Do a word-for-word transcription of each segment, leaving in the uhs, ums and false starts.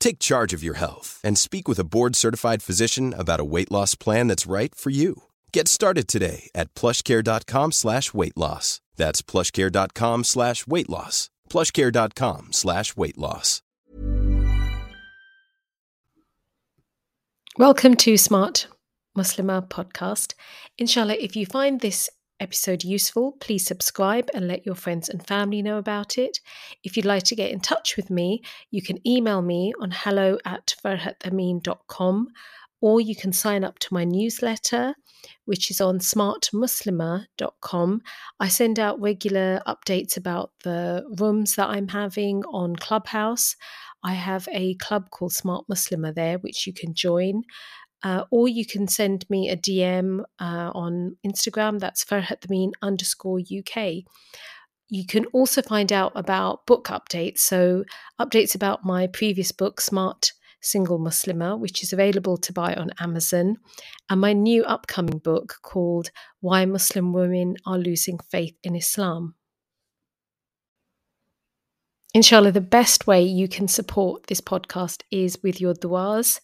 Take charge of your health and speak with a board-certified physician about a weight loss plan that's right for you. Get started today at plushcare.com slash weight loss. That's plushcare.com slash weight loss. plushcare.com slash weight loss. Welcome to Smart Muslima Podcast. Inshallah, if you find this episode useful, please subscribe and let your friends and family know about it. If you'd like to get in touch with me, you can email me on hello at farhat amin dot com, or you can sign up to my newsletter, which is on smart muslimah dot com. I send out regular updates about the rooms that I'm having on Clubhouse. I have a club called Smart Muslimah there, which you can join. Uh, or you can send me a D M uh, on Instagram. That's FarhatAmeen underscore U K. You can also find out about book updates. So updates about my previous book, Smart Single Muslimah, which is available to buy on Amazon. And my new upcoming book called Why Muslim Women Are Losing Faith in Islam. Inshallah, the best way you can support this podcast is with your du'as.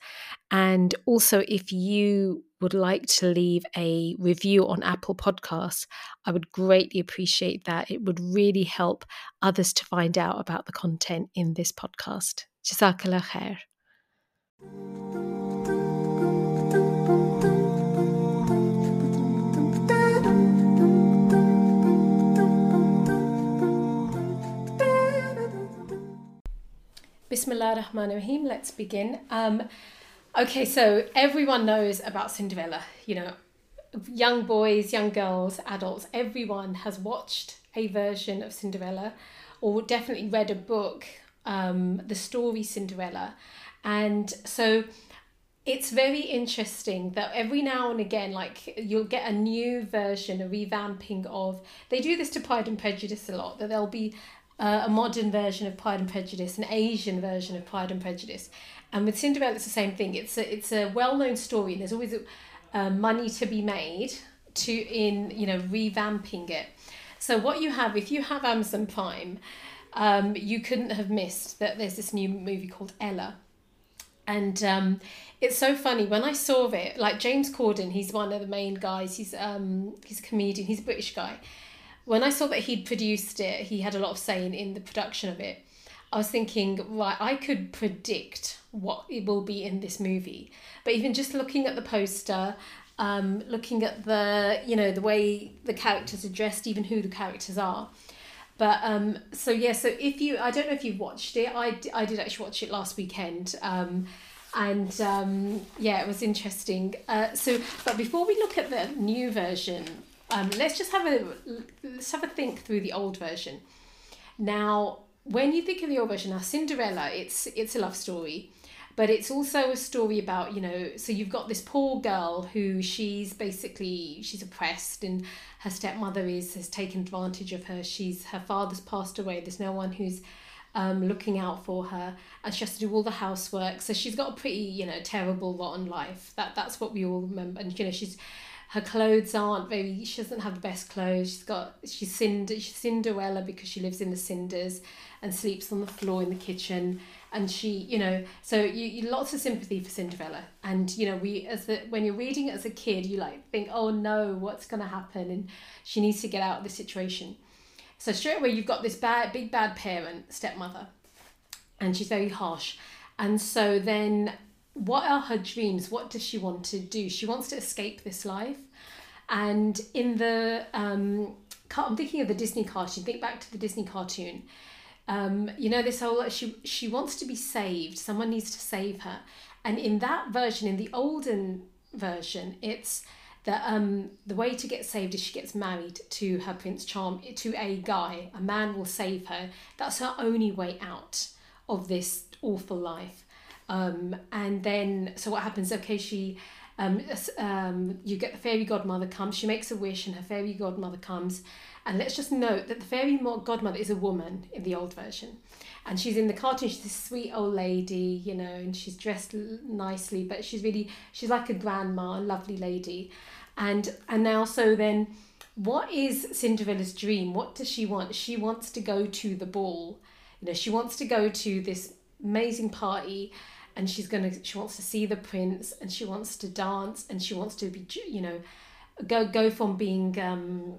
And also, if you would like to leave a review on Apple Podcasts, I would greatly appreciate that. It would really help others to find out about the content in this podcast. Jazakallah khair. Bismillah ar-Rahman ar-Rahim. Let's begin. Um, okay, so everyone knows about Cinderella. You know, young boys, young girls, adults, everyone has watched a version of Cinderella or definitely read a book, um, the story Cinderella. And so it's very interesting that every now and again, like you'll get a new version, a revamping of, they do this to Pride and Prejudice a lot, that there'll be Uh, a modern version of Pride and Prejudice, an Asian version of Pride and Prejudice. And with Cinderella, it's the same thing. It's a, it's a well-known story. There's always uh, money to be made to in, you know, revamping it. So what you have, if you have Amazon Prime, um, you couldn't have missed that there's this new movie called Ella. And um, it's so funny. When I saw it, like James Corden, he's one of the main guys. He's, um, he's a comedian. He's a British guy. When I saw that he'd produced it, he had a lot of say in, in the production of it, I was thinking, right, I could predict what it will be in this movie. But even just looking at the poster, um, looking at the, you know, the way the characters are dressed, even who the characters are. But um, so, yeah, so if you, I don't know if you watched it. I, I did actually watch it last weekend. Um, and um, yeah, it was interesting. Uh, so, but before we look at the new version, Um, let's just have a let's have a think through the old version. Now, when you think of the old version, now Cinderella, it's it's a love story, but it's also a story about, you know, so you've got this poor girl who she's basically she's oppressed and her stepmother is has taken advantage of her. She's her father's passed away. There's no one who's um looking out for her, and she has to do all the housework. So she's got a pretty, you know, terrible, rotten life. That that's what we all remember. And you know, she's. her clothes aren't very, she doesn't have the best clothes. She's got, she's, cinder, she's Cinderella because she lives in the cinders and sleeps on the floor in the kitchen. And she, you know, so you, you lots of sympathy for Cinderella. And, you know, we as the, when you're reading it as a kid, you like think, oh no, what's going to happen? And she needs to get out of the situation. So straight away, you've got this bad, big bad parent, stepmother, and she's very harsh. And so then what are her dreams? What does she want to do? She wants to escape this life. And in the, um, I'm thinking of the Disney cartoon, think back to the Disney cartoon. Um, you know, this whole, she she wants to be saved. Someone needs to save her. And in that version, in the olden version, it's that um, the way to get saved is she gets married to her Prince Charming, to a guy. A man will save her. That's her only way out of this awful life. Um, and then, so what happens? Okay, she, um, um, you get the fairy godmother comes, she makes a wish and her fairy godmother comes. And let's just note that the fairy godmother is a woman in the old version. And she's in the cartoon, she's this sweet old lady, you know, and she's dressed nicely, but she's really, she's like a grandma, a lovely lady. And, and now, so then what is Cinderella's dream? What does she want? She wants to go to the ball. You know, she wants to go to this amazing party. And she's gonna, she wants to see the prince, and she wants to dance, and she wants to be, you know, go go from being um,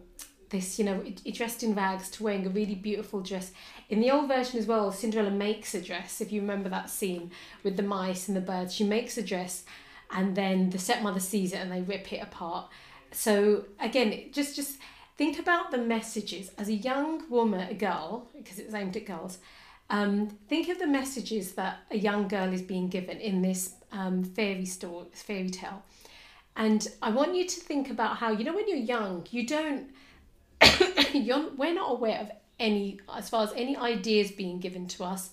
this, you know, dressed in rags to wearing a really beautiful dress. In the old version as well, Cinderella makes a dress. If you remember that scene with the mice and the birds, she makes a dress, and then the stepmother sees it and they rip it apart. So again, just just think about the messages as a young woman, a girl, because it's aimed at girls. Um, think of the messages that a young girl is being given in this um, fairy story, fairy tale. And I want you to think about how, you know, when you're young, you don't, you're, we're not aware of any, as far as any ideas being given to us,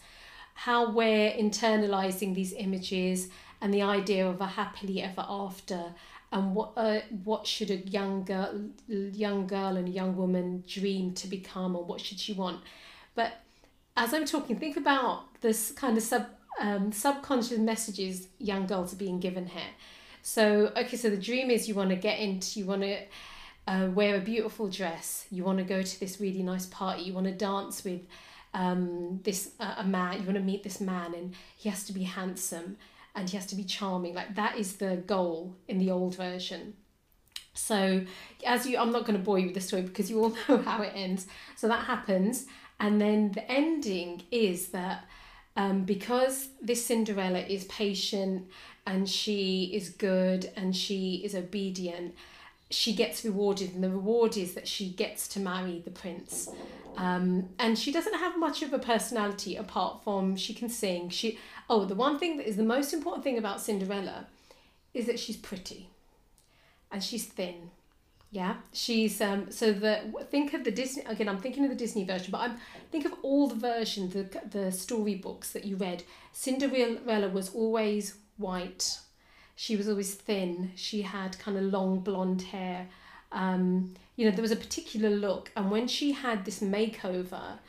how we're internalizing these images and the idea of a happily ever after, and what uh, what should a young girl, young girl and young woman dream to become, or what should she want? But as I'm talking, think about this kind of sub um, subconscious messages young girls are being given here. So, okay, so the dream is you want to get into, you want to uh, wear a beautiful dress, you want to go to this really nice party, you want to dance with um, this uh, a man, you want to meet this man, and he has to be handsome and he has to be charming. Like, that is the goal in the old version. So, as you, I'm not going to bore you with the story because you all know how it ends. So that happens. And then the ending is that um, because this Cinderella is patient and she is good and she is obedient, she gets rewarded. And the reward is that she gets to marry the prince. Um, and she doesn't have much of a personality apart from she can sing. She Oh, the one thing that is the most important thing about Cinderella is that she's pretty and she's thin. Yeah, she's um. So the think of the Disney again. I'm thinking of the Disney version, but I'm think of all the versions, the the storybooks that you read. Cinderella was always white. She was always thin. She had kind of long blonde hair. Um, you know, there was a particular look, and when she had this makeover,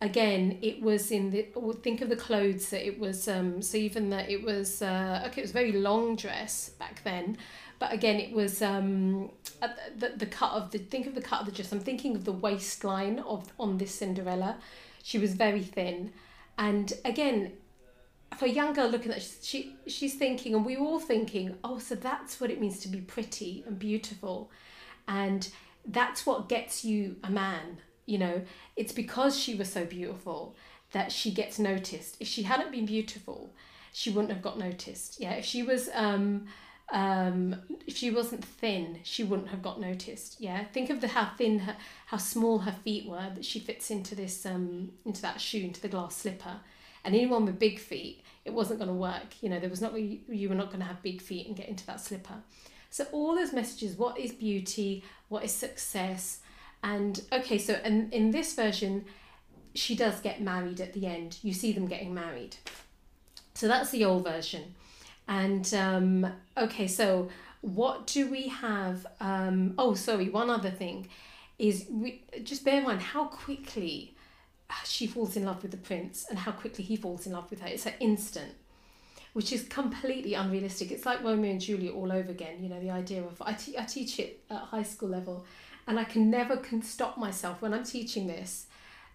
again, it was in the. Think of the clothes that it was. Um, so even that it was. Uh, okay, it was a very long dress back then. But again, it was um the, the cut of the, think of the cut of the dress. I'm thinking of the waistline of on this Cinderella. She was very thin. And again, for a young girl looking at, she she's thinking, and we were all thinking, oh, so that's what it means to be pretty and beautiful. And that's what gets you a man, you know. It's because she was so beautiful that she gets noticed. If she hadn't been beautiful, she wouldn't have got noticed. Yeah, if she was... um. um if she wasn't thin, she wouldn't have got noticed. Yeah, think of the how thin her, how small her feet were, but she fits into this um into that shoe, into the glass slipper. And anyone with big feet, it wasn't going to work. You know, there was not you, you were not going to have big feet and get into that slipper. So all those messages, what is beauty, what is success? And okay, so and in, in this version, she does get married at the end. You see them getting married. So that's the old version. And um okay, so what do we have? Um oh, sorry, one other thing is, we just bear in mind how quickly she falls in love with the prince and how quickly he falls in love with her. It's an instant. which is completely unrealistic. It's like Romeo and Juliet all over again, you know, the idea of, I, te- I teach it at high school level, and I can never can stop myself when I'm teaching this.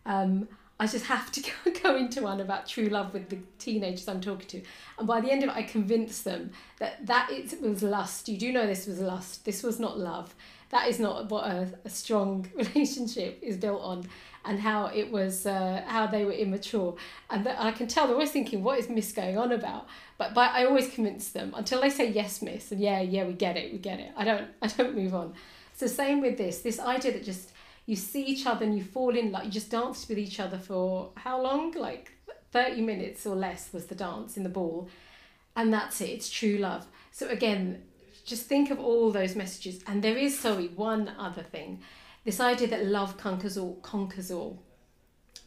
Um, I just have to go, go into one about true love with the teenagers I'm talking to. And by the end of it, I convinced them that that it was lust. You do know this was lust. This was not love. That is not what a, a strong relationship is built on, and how it was, uh, how they were immature. And that, I can tell they're always thinking, what is Miss going on about? But, but I always convince them until they say, yes, Miss, and yeah, yeah, we get it, we get it. I don't, I don't move on. So same with this, this idea that just, you see each other and you fall in love, you just danced with each other for how long? Like thirty minutes or less was the dance in the ball. And that's it, it's true love. So again, just think of all those messages. And there is, sorry, one other thing. This idea that love conquers all, conquers all.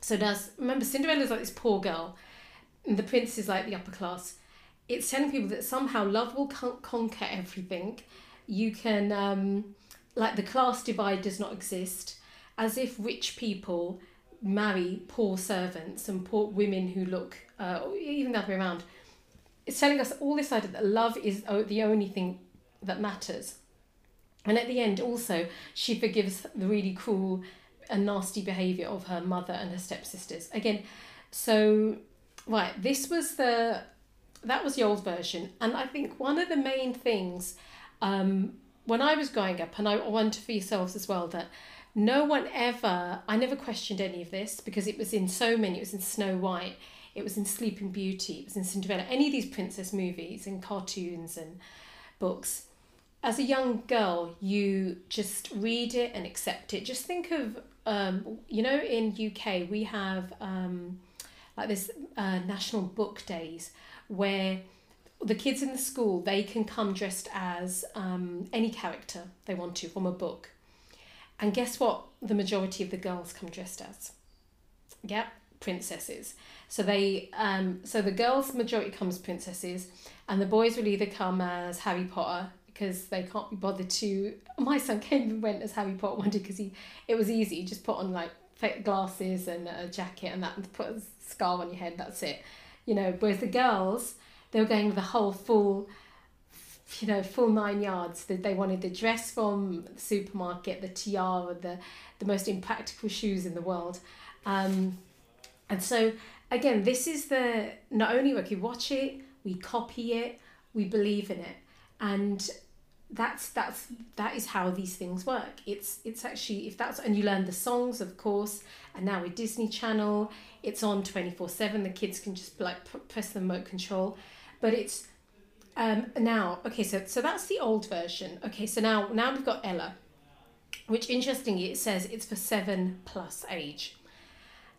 So does, remember, Cinderella's like this poor girl, and the prince is like the upper class. It's telling people that somehow love will con- conquer everything. You can, um, like the class divide does not exist, as if rich people marry poor servants and poor women who look, uh, even the other way around. It's telling us all this idea that love is the only thing that matters. And at the end also, she forgives the really cruel and nasty behaviour of her mother and her stepsisters. Again, so, right, this was the, that was the old version. And I think one of the main things, um, when I was growing up, and I wonder for yourselves as well, that no one ever, I never questioned any of this, because it was in so many, it was in Snow White, it was in Sleeping Beauty, it was in Cinderella, any of these princess movies and cartoons and books. As a young girl, you just read it and accept it. Just think of, um, you know, in U K, we have um, like this uh, National Book Days, where the kids in the school, they can come dressed as um, any character they want to from a book. And guess what? The majority of the girls come dressed as, yeah, princesses. So they, um, so the girls' majority comes princesses, and the boys will either come as Harry Potter, because they can't be bothered to, my son came and went as Harry Potter one day because he, it was easy, you just put on like fake glasses and a jacket and that, and put a scarf on your head, that's it, you know. Whereas the girls, they were going with the whole full, you know, full nine yards. That they wanted the dress from the supermarket, the tiara, the, the most impractical shoes in the world. Um, and so again, this is the, not only we watch it, we copy it, we believe in it. And that's that's that is how these things work. It's it's actually, if that's, and you learn the songs, of course, and now with Disney Channel, it's on twenty-four seven, the kids can just like press the remote control. But it's um now, okay, so so that's the old version. Okay, so now now we've got Ella, which interestingly it says it's for seven plus age,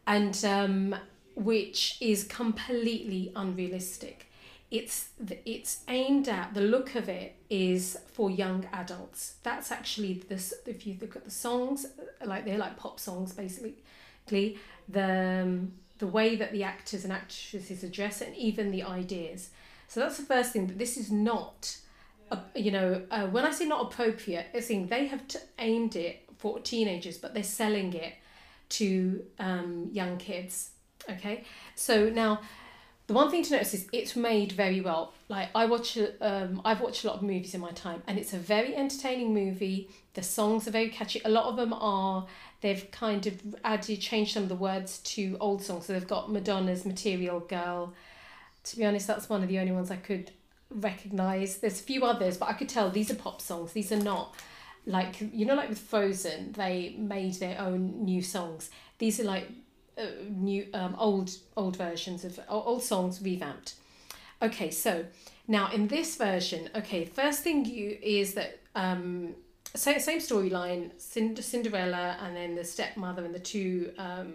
and um which is completely unrealistic. It's it's aimed at, the look of it is for young adults. That's actually this. If you look at the songs, like they're like pop songs basically. The um, the way that the actors and actresses address it, and even the ideas. So that's the first thing. That this is not, a, you know, uh, when I say not appropriate, I think they have t- aimed it for teenagers, but they're selling it to um, young kids. Okay, so now. The one thing to notice is it's made very well. Like I watch, um, I've watched a lot of movies in my time, and it's a very entertaining movie. The songs are very catchy. A lot of them are, they've kind of added, changed some of the words to old songs. So they've got Madonna's Material Girl. To be honest, that's one of the only ones I could recognise. There's a few others, but I could tell these are pop songs. These are not like, you know, like with Frozen, they made their own new songs. These are like, Uh, new um old old versions of old songs revamped. Okay, so now in this version, okay, first thing you is that um same, same storyline, Cinderella and then the stepmother and the two um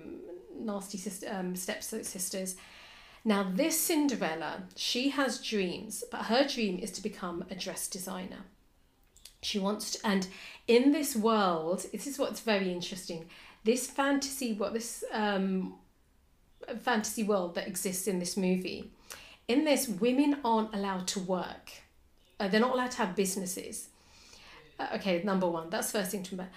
nasty sister um stepsisters. Now this Cinderella, she has dreams, but her dream is to become a dress designer. She wants to, and in this world, this is what's very interesting. This fantasy, what this um, fantasy world that exists in this movie, in this, women aren't allowed to work. Uh, they're not allowed to have businesses. Uh, okay, number one, that's the first thing to remember.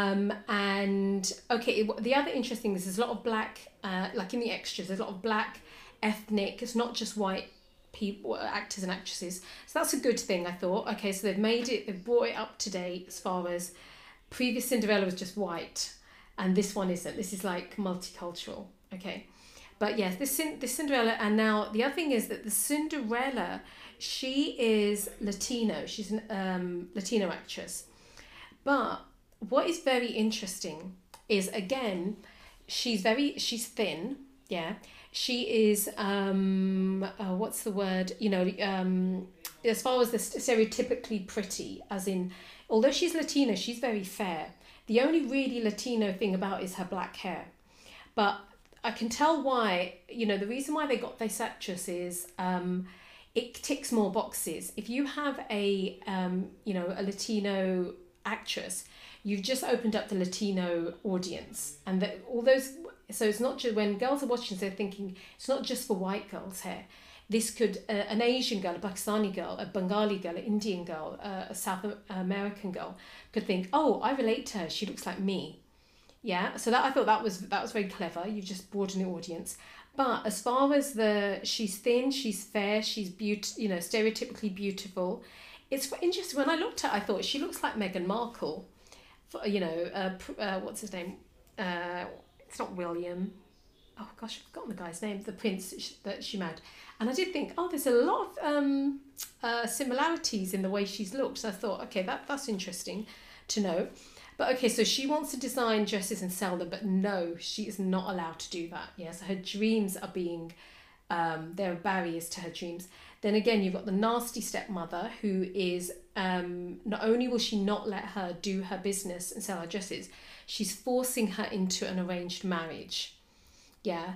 Um, and okay, it, the other interesting is there's a lot of black, uh, like in the extras, there's a lot of black, ethnic. It's not just white people, actors and actresses. So that's a good thing, I thought. Okay, so they've made it, they've brought it up to date as far as previous Cinderella was just white and this one isn't. This is like multicultural, okay? But yes, this, this Cinderella, and now the other thing is that the Cinderella, she is Latino. She's an um, Latino actress. But what is very interesting is, again, she's very, she's thin, yeah. She is, um, uh, what's the word, you know, um, as far as the stereotypically pretty, as in, although she's Latina, she's very fair. The only really Latino thing about is her black hair. But I can tell why, you know, the reason why they got this actress is um, it ticks more boxes. If you have a, um, you know, a Latino actress, you've just opened up the Latino audience. And the, all those, so it's not just, when girls are watching, they're thinking, it's not just for white girls here. This could, uh, an Asian girl, a Pakistani girl, a Bengali girl, an Indian girl, uh, a South American girl could think, oh, I relate to her, she looks like me. Yeah, so that I thought that was that was very clever. You just broaden the audience. But as far as the, she's thin, she's fair, she's beautiful, you know, stereotypically beautiful. It's quite interesting. When I looked at her, I thought she looks like Meghan Markle. For, you know, uh, uh, what's his name? Uh, it's not William. Oh gosh, I've forgotten the guy's name. The prince that she married. And I did think, oh, there's a lot of um, uh, similarities in the way she's looked. So I thought, okay, that that's interesting to know. But okay, so she wants to design dresses and sell them, but no, she is not allowed to do that. Yes, her dreams are being, um, there are barriers to her dreams. Then again, you've got the nasty stepmother who is, um, not only will she not let her do her business and sell her dresses, she's forcing her into an arranged marriage. Yeah,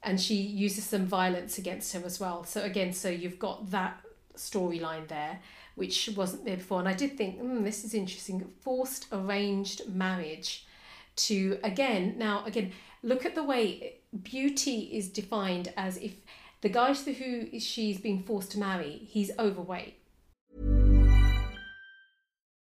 and she uses some violence against him as well. So again, so you've got that storyline there, which wasn't there before. And I did think, mm, this is interesting, forced arranged marriage to, again, now again, look at the way beauty is defined as if the guy who she's being forced to marry, he's overweight.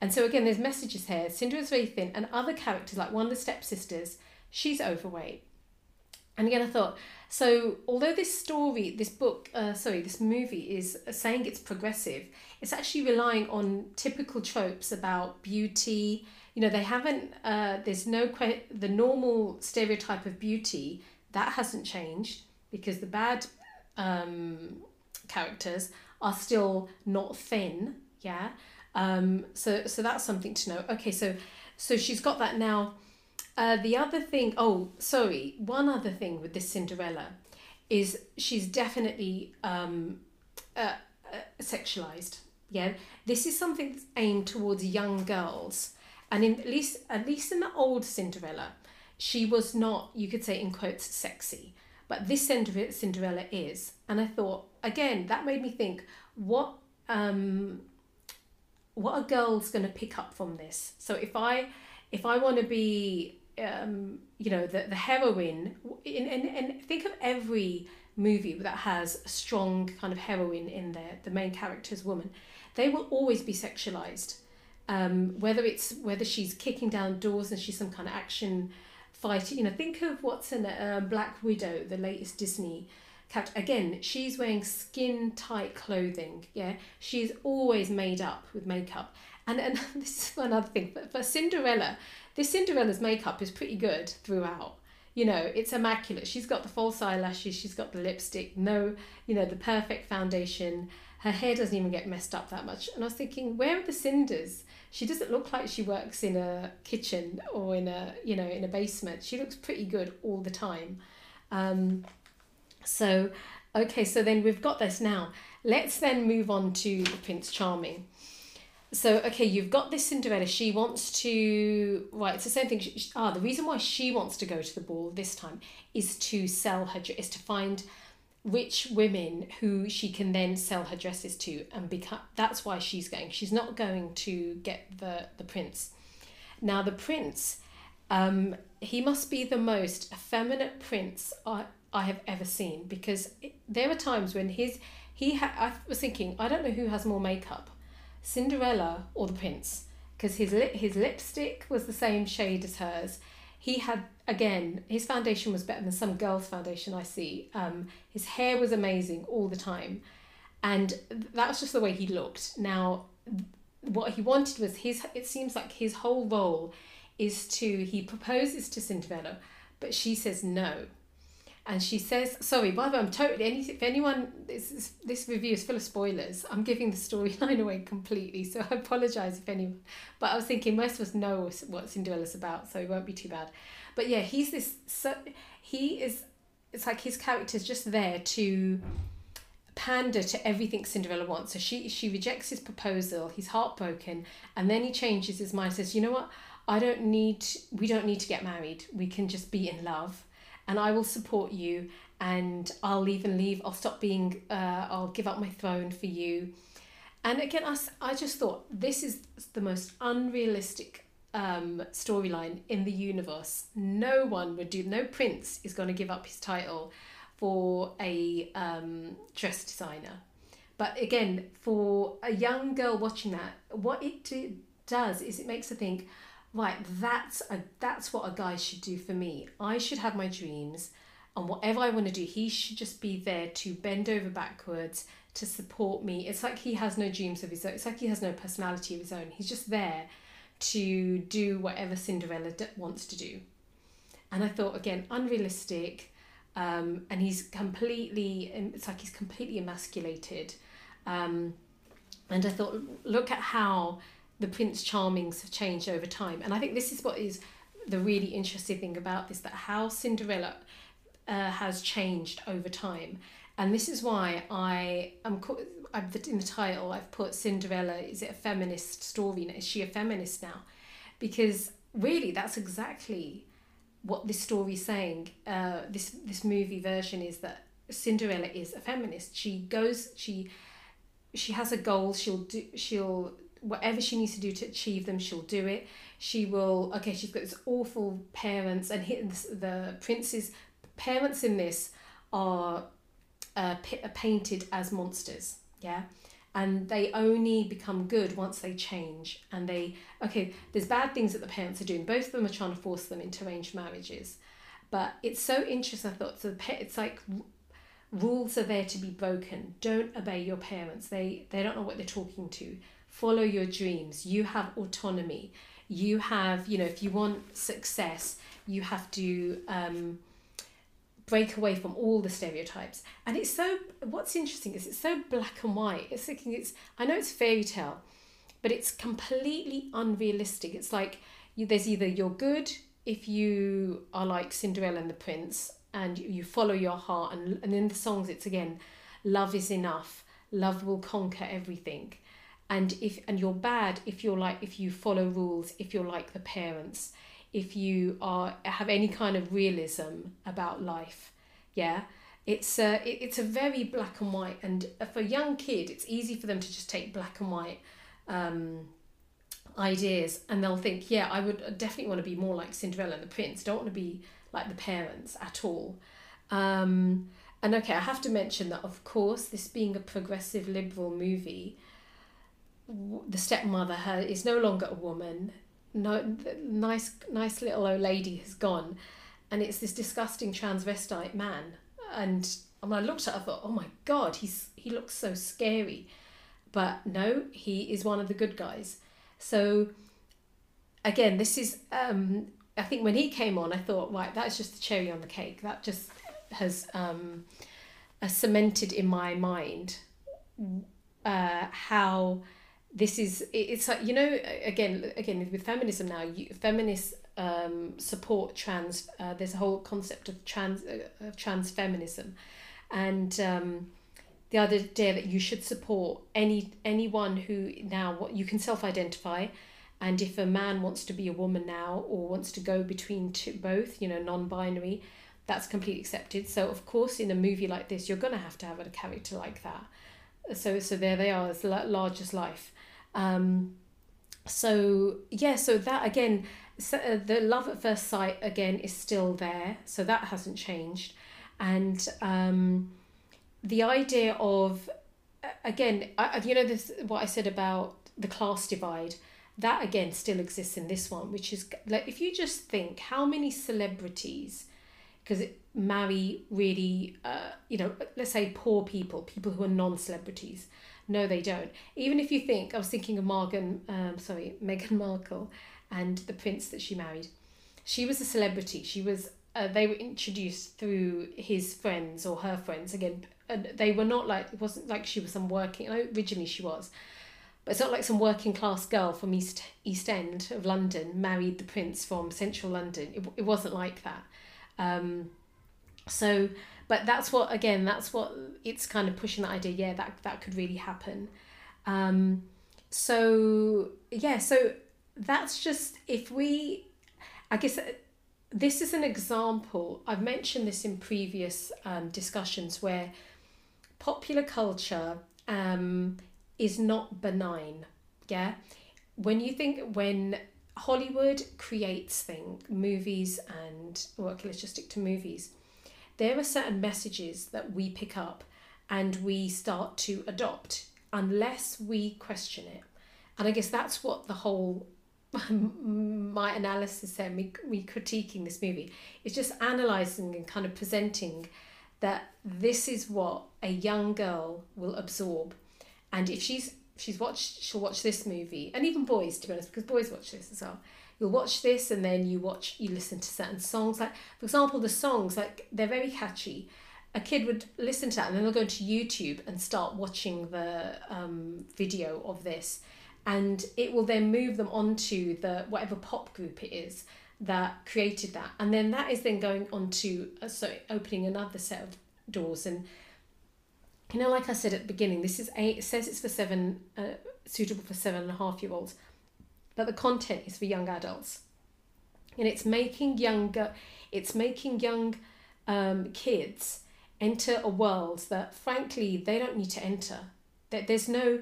And so again, there's messages here. Cinderella's very thin, and other characters, like one of the stepsisters, she's overweight. And again, I thought, so although this story, this book, uh, sorry, this movie is saying it's progressive, it's actually relying on typical tropes about beauty. You know, they haven't, uh, there's no, que- the normal stereotype of beauty, that hasn't changed, because the bad um, characters are still not thin, yeah? Um, so, so that's something to know. Okay, so, so she's got that now. Uh, the other thing, oh, sorry, one other thing with this Cinderella is she's definitely um, uh, uh, sexualized. Yeah, this is something that's aimed towards young girls, and in at least at least in the old Cinderella, she was not, you could say in quotes, sexy. But this Cinderella is, and I thought again that made me think what. Um, What are girls going to pick up from this? So if I, if I want to be, um, you know, the, the heroine, in, in, in, think of every movie that has a strong kind of heroine in there, the main character's woman, they will always be sexualized. Um, whether it's, whether she's kicking down doors and she's some kind of action fighter, you know, think of what's in uh, Black Widow, the latest Disney character. Again, she's wearing skin tight clothing, yeah, she's always made up with makeup. And and this is another thing, but for Cinderella, this Cinderella's makeup is pretty good throughout, you know, it's immaculate. She's got the false eyelashes, she's got the lipstick, no, you know, the perfect foundation. Her hair doesn't even get messed up that much. And I was thinking, where are the cinders? She doesn't look like she works in a kitchen or in a, you know, in a basement. She looks pretty good all the time. Um, so, okay, so then we've got this now. Let's then move on to Prince Charming. So, okay, you've got this Cinderella. She wants to, right, it's the same thing. She, she, ah, the reason why she wants to go to the ball this time is to sell her, is to find rich women who she can then sell her dresses to, and become, that's why she's going. She's not going to get the, the prince. Now the prince, um, he must be the most effeminate prince I, I have ever seen, because it, there are times when his, he ha- I was thinking, I don't know who has more makeup, Cinderella or the prince, because his lip, his lipstick was the same shade as hers. He had, again, his foundation was better than some girl's foundation I see. Um, his hair was amazing all the time. And that was just the way he looked. Now, what he wanted was his, it seems like his whole role is to, he proposes to Cinderella, but she says no. And she says, sorry, by the way, I'm totally, any, if anyone, this, this review is full of spoilers. I'm giving the storyline away completely, so I apologise if anyone. But I was thinking most of us know what Cinderella's about, so it won't be too bad. But yeah, he's this, so he is, it's like his character's just there to pander to everything Cinderella wants. So she, she rejects his proposal, he's heartbroken, and then he changes his mind, says, you know what, I don't need, we don't need to get married, we can just be in love. And I will support you, and I'll leave and leave. I'll stop being, uh, I'll give up my throne for you. And again, I, I just thought, this is the most unrealistic um, storyline in the universe. No one would do, no prince is going to give up his title for a um, dress designer. But again, for a young girl watching that, what it do, does is it makes her think, right, that's a, that's what a guy should do for me. I should have my dreams, and whatever I want to do, he should just be there to bend over backwards to support me. It's like he has no dreams of his own. It's like he has no personality of his own. He's just there to do whatever Cinderella d- wants to do. And I thought, again, unrealistic, um, and he's completely, it's like he's completely emasculated. Um, and I thought, look at how the Prince Charmings have changed over time. And I think this is what is the really interesting thing about this, that how Cinderella uh, has changed over time. And this is why I am, I've, in the title, I've put Cinderella, is it a feminist story? Is she a feminist now? Because really, that's exactly what this story is saying. Uh, this, this movie version is that Cinderella is a feminist. She goes, she, she has a goal, she'll do, she'll, whatever she needs to do to achieve them, she'll do it. She will, okay, she's got this awful parents, and the, the prince's parents in this are uh, p- are painted as monsters, yeah? And they only become good once they change. And they, okay, there's bad things that the parents are doing. Both of them are trying to force them into arranged marriages. But it's so interesting, I thought, so the pa- it's like, rules are there to be broken. Don't obey your parents. They they don't know what they're talking to. Follow your dreams. You have autonomy. You have, you know, if you want success, you have to um, break away from all the stereotypes. And it's so, what's interesting is it's so black and white. It's thinking it's, I know it's fairy tale, but it's completely unrealistic. It's like you, there's either you're good if you are like Cinderella and the Prince and you, you follow your heart. And, and in the songs, it's again, love is enough. Love will conquer everything. And if and you're bad if you're like if you follow rules, if you're like the parents, if you are have any kind of realism about life, yeah. It's a it, it's a very black and white, and for a young kid, it's easy for them to just take black and white um, ideas, and they'll think, yeah, I would definitely want to be more like Cinderella and the Prince. Don't want to be like the parents at all. Um, and okay, I have to mention that, of course, this being a progressive liberal movie, the stepmother her is no longer a woman. No, nice nice little old lady has gone, and it's this disgusting transvestite man. And when I looked at her, I thought, oh my god, he's he looks so scary. But no, he is one of the good guys. So again, this is um I think when he came on, I thought, right, that's just the cherry on the cake. That just has um, uh, cemented in my mind uh, how this is. It's like, you know, again, again with feminism now, you, feminists um, support trans. Uh, there's a whole concept of trans uh, of trans feminism, and um, the other day that you should support any anyone who now what you can self-identify. And if a man wants to be a woman now or wants to go between two, both, you know, non-binary, that's completely accepted. So, of course, in a movie like this, you're going to have to have a character like that. So so there they are, as large as life. Um, so, yeah, so that, again, so, uh, the love at first sight, again, is still there. So that hasn't changed. And um, the idea of, again, I, you know, this what I said about the class divide, that again still exists in this one, which is like, if you just think how many celebrities, because marry really, uh, you know, let's say poor people, people who are non-celebrities. No, they don't. Even if you think, I was thinking of Meghan, um, sorry, Meghan Markle and the prince that she married. She was a celebrity. She was, uh, they were introduced through his friends or her friends. Again, and they were not like, it wasn't like she was some working, originally she was. But it's not like some working class girl from East East End of London married the prince from central London. It, it wasn't like that. Um, so, but that's what, again, that's what it's kind of pushing that idea. Yeah, that, that could really happen. Um, so, yeah, so that's just, if we, I guess this is an example. I've mentioned this in previous um, discussions where popular culture um is not benign. Yeah, when you think, when Hollywood creates things, movies, and well, let's just stick to movies, there are certain messages that we pick up and we start to adopt unless we question it. And I guess that's what the whole my analysis and me, me critiquing this movie is, just analysing and kind of presenting that this is what a young girl will absorb. And if she's she's watched, she'll watch this movie, and even boys, to be honest, because boys watch this as well. You'll watch this, and then you watch, you listen to certain songs. Like, for example, the songs, like, they're very catchy. A kid would listen to that, and then they'll go to YouTube and start watching the um, video of this, and it will then move them onto the whatever pop group it is that created that, and then that is then going onto uh, so opening another set of doors. And you know, like I said at the beginning, this is eight, it says it's for seven, uh, suitable for seven and a half year olds, but the content is for young adults, and it's making younger, it's making young um, kids enter a world that, frankly, they don't need to enter. That there's no,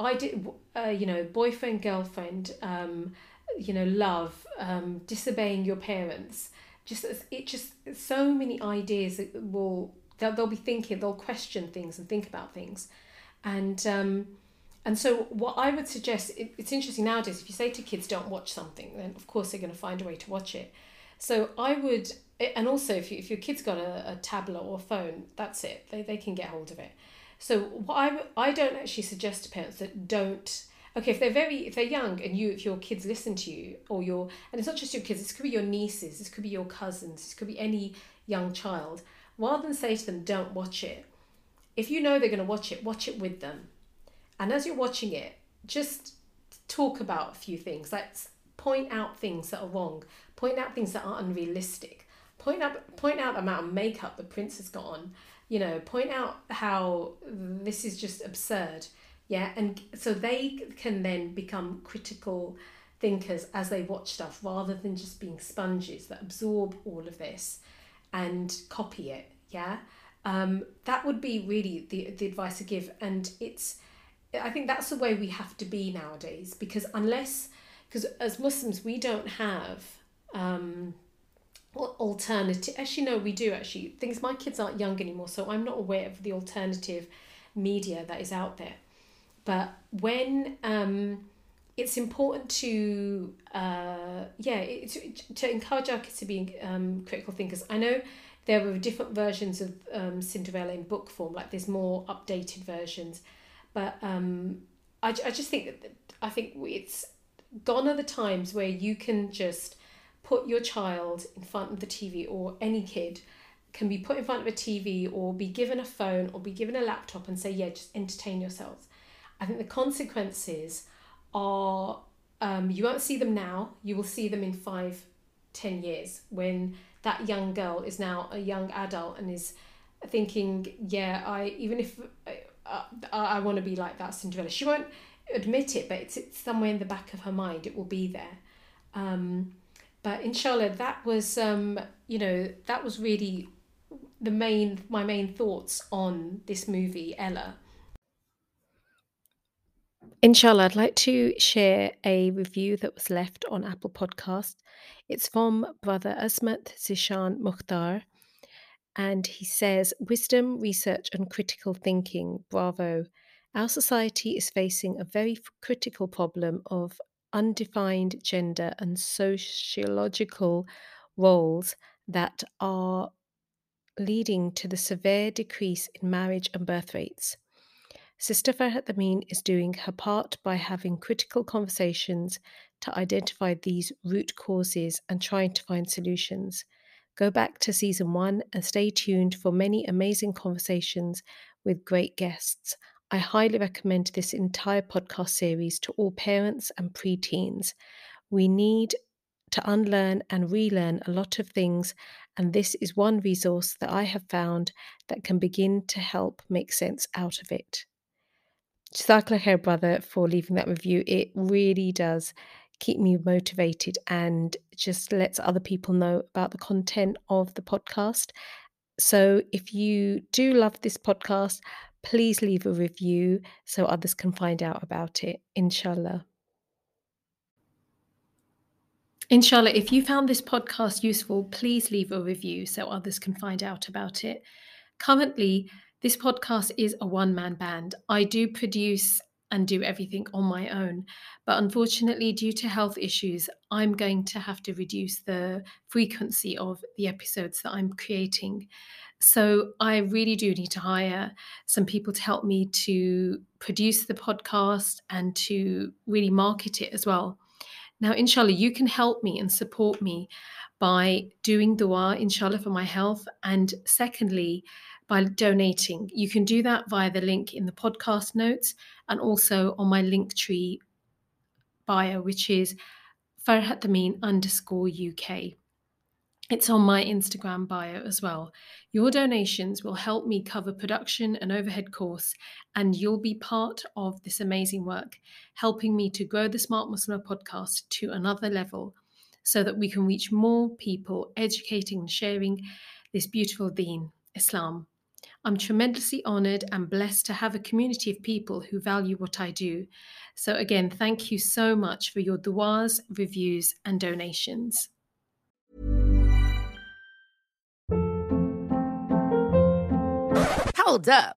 I did, uh, you know, boyfriend, girlfriend, um, you know, love, um, disobeying your parents. Just it, just so many ideas that will. They'll, they'll be thinking, they'll question things and think about things. And um, and so what I would suggest, it, it's interesting nowadays, if you say to kids, don't watch something, then of course they're going to find a way to watch it. So I would, and also if, you, if your kid's got a, a tablet or a phone, that's it, they they can get hold of it. So what I, I don't actually suggest to parents that don't, okay, if they're very, if they're young and you, if your kids listen to you or your, and it's not just your kids, this could be your nieces, this could be your cousins, this could be any young child. Rather than say to them, don't watch it, if you know they're going to watch it, watch it with them. And as you're watching it, just talk about a few things. Like, point out things that are wrong. Point out things that are unrealistic. Point out, point out the amount of makeup the prince has got on. You know, point out how this is just absurd. Yeah, and so they can then become critical thinkers as they watch stuff, rather than just being sponges that absorb all of this and copy it. Yeah, um, that would be really the the advice I give. And it's, I think that's the way we have to be nowadays, because unless, because as Muslims we don't have um, alternative. Actually, no, we do actually. Things, my kids aren't young anymore, so I'm not aware of the alternative media that is out there. But when um, it's important to. Uh, yeah, it, to, to encourage our kids to be um, critical thinkers. I know there were different versions of um, Cinderella in book form, like there's more updated versions, but um, I, I just think that I think it's gone are the times where you can just put your child in front of the T V, or any kid can be put in front of a T V or be given a phone or be given a laptop and say, yeah, just entertain yourselves. I think the consequences are, um, you won't see them now, you will see them in five, ten years when that young girl is now a young adult and is thinking, yeah, I even if I, I, I want to be like that Cinderella. She won't admit it, but it's, it's somewhere in the back of her mind, it will be there. Um, but inshallah, that was, um, you know, that was really the main, my main thoughts on this movie, Ella. Inshallah, I'd like to share a review that was left on Apple Podcast. It's from brother Asmat Sishan Mukhtar, and he says, wisdom, research and critical thinking, bravo. Our society is facing a very critical problem of undefined gender and sociological roles that are leading to the severe decrease in marriage and birth rates. Sister Farhat Amin is doing her part by having critical conversations to identify these root causes and trying to find solutions. Go back to season one and stay tuned for many amazing conversations with great guests. I highly recommend this entire podcast series to all parents and preteens. We need to unlearn and relearn a lot of things, and this is one resource that I have found that can begin to help make sense out of it. Jazakallah khair, brother, for leaving that review. It really does keep me motivated and just lets other people know about the content of the podcast. So if you do love this podcast, please leave a review so others can find out about it, inshallah. Inshallah, if you found this podcast useful, please leave a review so others can find out about it. Currently, this podcast is a one-man band. I do produce and do everything on my own, but unfortunately, due to health issues, I'm going to have to reduce the frequency of the episodes that I'm creating. So I really do need to hire some people to help me to produce the podcast and to really market it as well. Now, inshallah, you can help me and support me by doing dua, inshallah, for my health. And secondly, by donating. You can do that via the link in the podcast notes and also on my Linktree bio, which is FarhatAmeen underscore U K. It's on my Instagram bio as well. Your donations will help me cover production and overhead costs, and you'll be part of this amazing work, helping me to grow the Smart Muslimah podcast to another level so that we can reach more people, educating and sharing this beautiful deen, Islam. I'm tremendously honoured and blessed to have a community of people who value what I do. So again, thank you so much for your du'as, reviews and donations. Hold up.